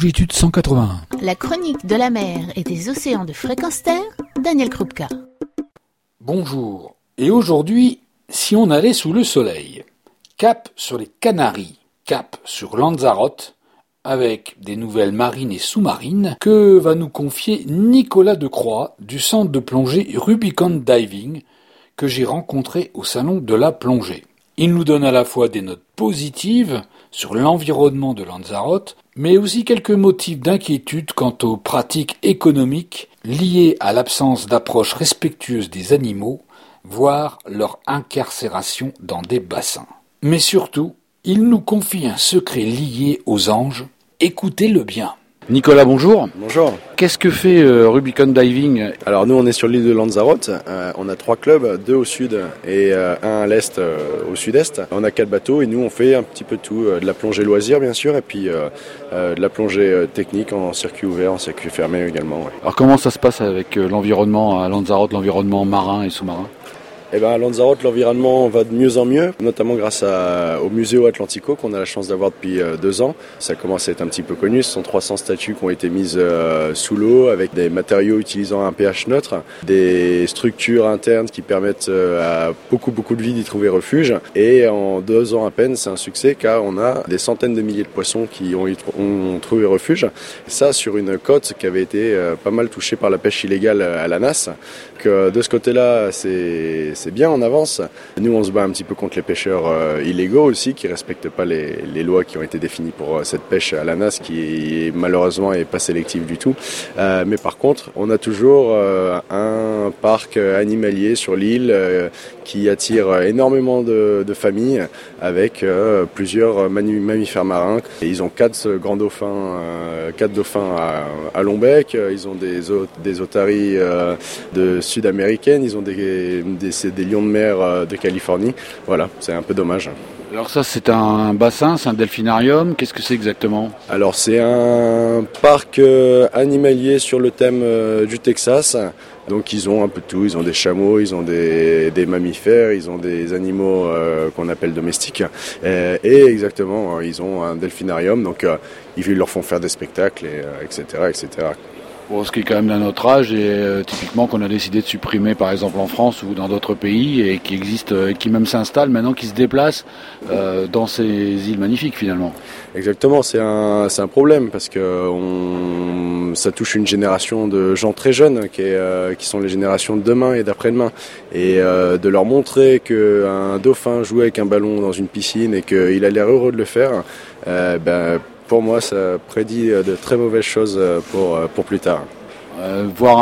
longitude 181. La chronique de la mer et des océans de Fréquence Terre, Daniel Krupka. Bonjour, et aujourd'hui, si on allait sous le soleil, cap sur les Canaries, cap sur Lanzarote, avec des nouvelles marines et sous-marines que va nous confier Nicolas Decroix du centre de plongée Rubicon Diving que j'ai rencontré au salon de la plongée. Il nous donne à la fois des notes positives sur l'environnement de Lanzarote, mais aussi quelques motifs d'inquiétude quant aux pratiques économiques liées à l'absence d'approche respectueuse des animaux, voire leur incarcération dans des bassins. Mais surtout, il nous confie un secret lié aux anges. Écoutez-le bien. Nicolas, bonjour. Bonjour. Qu'est-ce que fait Rubicon Diving ? Alors nous, on est sur l'île de Lanzarote. On a 3 clubs, 2 au sud et un à l'est, au sud-est. On a 4 bateaux et nous, on fait un petit peu tout. De la plongée loisir, bien sûr, et puis de la plongée technique en circuit ouvert, en circuit fermé également. Ouais. Alors comment ça se passe avec l'environnement à Lanzarote, l'environnement marin et sous-marin ? Eh bien, à Lanzarote, l'environnement va de mieux en mieux, notamment grâce au Museo Atlantico qu'on a la chance d'avoir depuis 2 ans. Ça commence à être un petit peu connu. Ce sont 300 statues qui ont été mises sous l'eau avec des matériaux utilisant un pH neutre, des structures internes qui permettent à beaucoup de vies d'y trouver refuge. Et en 2 ans à peine, c'est un succès car on a des centaines de milliers de poissons qui ont trouvé refuge. Ça, sur une côte qui avait été pas mal touchée par la pêche illégale à la nasse. Donc, de ce côté-là, c'est bien, on avance. Nous, on se bat un petit peu contre les pêcheurs illégaux aussi, qui ne respectent pas les lois qui ont été définies pour cette pêche à la nasse, qui malheureusement n'est pas sélective du tout. Mais par contre, on a toujours un parc animalier sur l'île qui attire énormément de familles avec plusieurs mammifères marins. Et ils ont 4 grands dauphins, 4 dauphins à Lombec. Ils ont des otaries de sud-américaines. Ils ont des lions de mer de Californie. Voilà, c'est un peu dommage. Alors ça, c'est un bassin, c'est un delphinarium. Qu'est-ce que c'est exactement ? Alors c'est un parc animalier sur le thème du Texas. Donc ils ont un peu de tout, ils ont des chameaux, ils ont des mammifères, ils ont des animaux qu'on appelle domestiques. Et exactement, ils ont un delphinarium, donc ils leur font faire des spectacles, etc., etc. Bon, ce qui est quand même d'un autre âge et typiquement qu'on a décidé de supprimer par exemple en France ou dans d'autres pays et qui existe et qui même s'installe maintenant, qui se déplace dans ces îles magnifiques finalement. Exactement, c'est un problème parce que ça touche une génération de gens très jeunes qui sont les générations de demain et d'après-demain. Et de leur montrer qu'un dauphin jouait avec un ballon dans une piscine et qu'il a l'air heureux de le faire, pour moi, ça prédit de très mauvaises choses pour plus tard. Voir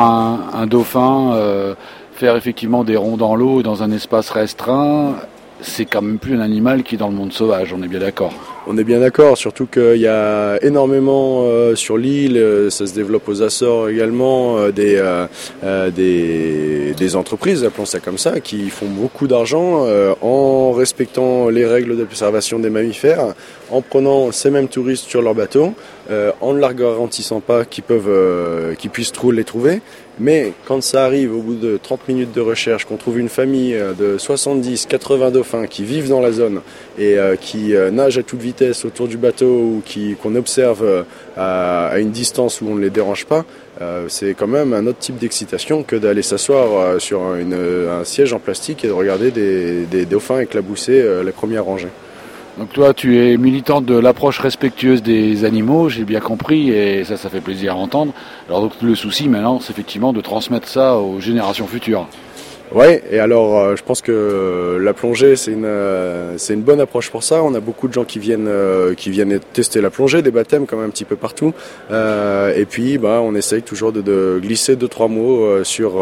un dauphin faire effectivement des ronds dans l'eau dans un espace restreint, c'est quand même plus un animal qui est dans le monde sauvage, on est bien d'accord. On est bien d'accord, surtout qu'il y a énormément sur l'île, ça se développe aux Açores également, des entreprises, appelons ça comme ça, qui font beaucoup d'argent en respectant les règles d'observation des mammifères, en prenant ces mêmes touristes sur leur bateau, en ne leur garantissant pas qu'ils puissent les trouver. Mais quand ça arrive, au bout de 30 minutes de recherche, qu'on trouve une famille de 70-80 dauphins qui vivent dans la zone et qui nagent à toute vitesse autour du bateau ou qu'on observe à une distance où on ne les dérange pas, c'est quand même un autre type d'excitation que d'aller s'asseoir sur un siège en plastique et de regarder des dauphins éclabousser les premières rangées. Donc toi, tu es militant de l'approche respectueuse des animaux, j'ai bien compris, et ça fait plaisir à entendre. Alors donc le souci maintenant, c'est effectivement de transmettre ça aux générations futures. Ouais, et alors je pense que la plongée c'est une bonne approche pour ça. On a beaucoup de gens qui viennent tester la plongée, des baptêmes quand même un petit peu partout. Et puis on essaye toujours de glisser 2-3 mots sur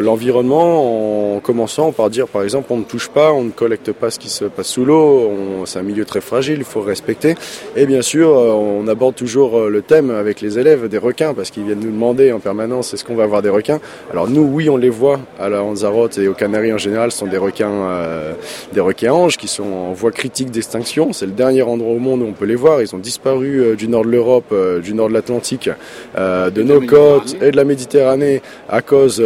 l'environnement en commençant par dire par exemple on ne touche pas, on ne collecte pas ce qui se passe sous l'eau, c'est un milieu très fragile, il faut respecter. Et bien sûr, on aborde toujours le thème avec les élèves des requins parce qu'ils viennent nous demander en permanence est-ce qu'on va avoir des requins. Alors nous oui, on les voit à la Lanzarote et aux Canaries en général sont des requins-anges qui sont en voie critique d'extinction. C'est le dernier endroit au monde où on peut les voir. Ils ont disparu du nord de l'Europe, du nord de l'Atlantique, de nos côtes et de la Méditerranée à cause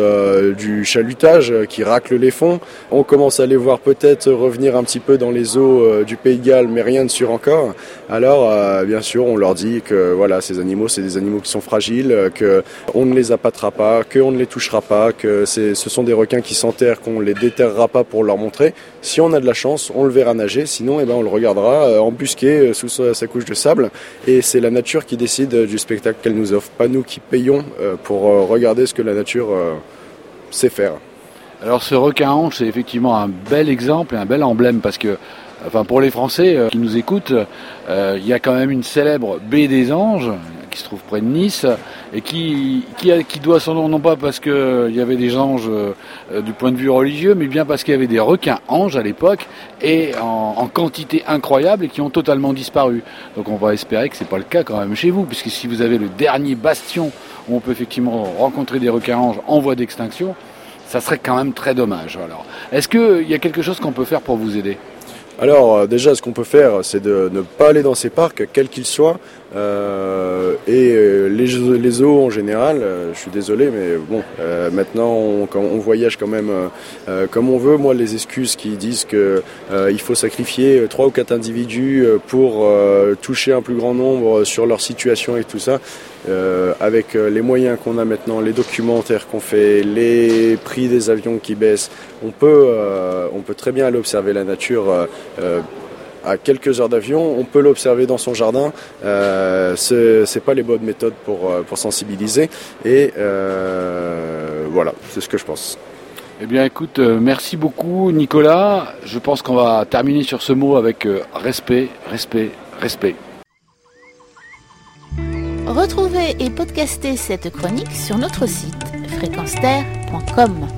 du chalutage qui racle les fonds. On commence à les voir peut-être revenir un petit peu dans les eaux du Pays de Galles, mais rien de sûr encore. Alors, bien sûr, on leur dit que voilà, ces animaux, c'est des animaux qui sont fragiles, qu'on ne les abattra pas, qu'on ne les touchera pas, que ce sont des requins qui s'enterrent, qu'on ne les déterrera pas pour leur montrer. Si on a de la chance, on le verra nager, sinon on le regardera embusqué sous sa couche de sable. Et c'est la nature qui décide du spectacle qu'elle nous offre, pas nous qui payons pour regarder ce que la nature sait faire. Alors ce requin-ange, c'est effectivement un bel exemple et un bel emblème parce que, enfin pour les Français qui nous écoutent, il y a quand même une célèbre baie des Anges qui se trouve près de Nice et qui doit son nom non pas parce qu'il y avait des anges du point de vue religieux, mais bien parce qu'il y avait des requins anges à l'époque et en quantité incroyable et qui ont totalement disparu. Donc on va espérer que c'est pas le cas quand même chez vous, puisque si vous avez le dernier bastion où on peut effectivement rencontrer des requins anges en voie d'extinction, ça serait quand même très dommage. Alors, est-ce qu'il y a quelque chose qu'on peut faire pour vous aider ? Alors déjà, ce qu'on peut faire, c'est de ne pas aller dans ces parcs, quels qu'ils soient, et les eaux en général. Je suis désolé, mais bon, maintenant on voyage quand même comme on veut. Moi, les excuses qui disent que il faut sacrifier 3 ou 4 individus pour toucher un plus grand nombre sur leur situation et tout ça. Avec les moyens qu'on a maintenant, les documentaires qu'on fait, les prix des avions qui baissent, on peut très bien aller observer la nature à quelques heures d'avion, on peut l'observer dans son jardin. C'est pas les bonnes méthodes pour sensibiliser et voilà, c'est ce que je pense. Eh bien écoute, merci beaucoup Nicolas, je pense qu'on va terminer sur ce mot avec respect. Retrouvez et podcastez cette chronique sur notre site fréquenceterre.com.